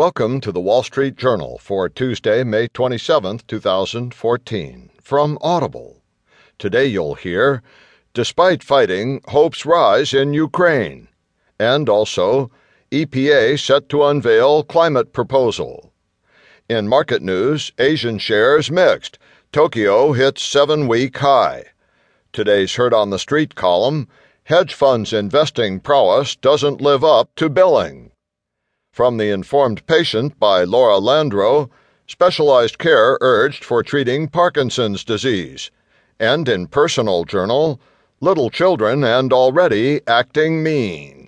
Welcome to The Wall Street Journal for Tuesday, May 27, 2014, from Audible. Today you'll hear, Despite Fighting, Hopes Rise in Ukraine, and also, EPA Set to Unveil Climate Proposal. In market news, Asian shares mixed. Tokyo hits 7-week high. Today's Heard on the Street column, Hedge Funds Investing Prowess Doesn't Live Up to Billing. From The Informed Patient by Laura Landro, Specialized Care Urged for Treating Parkinson's Disease, and in Personal Journal, Little Children and Already Acting Mean.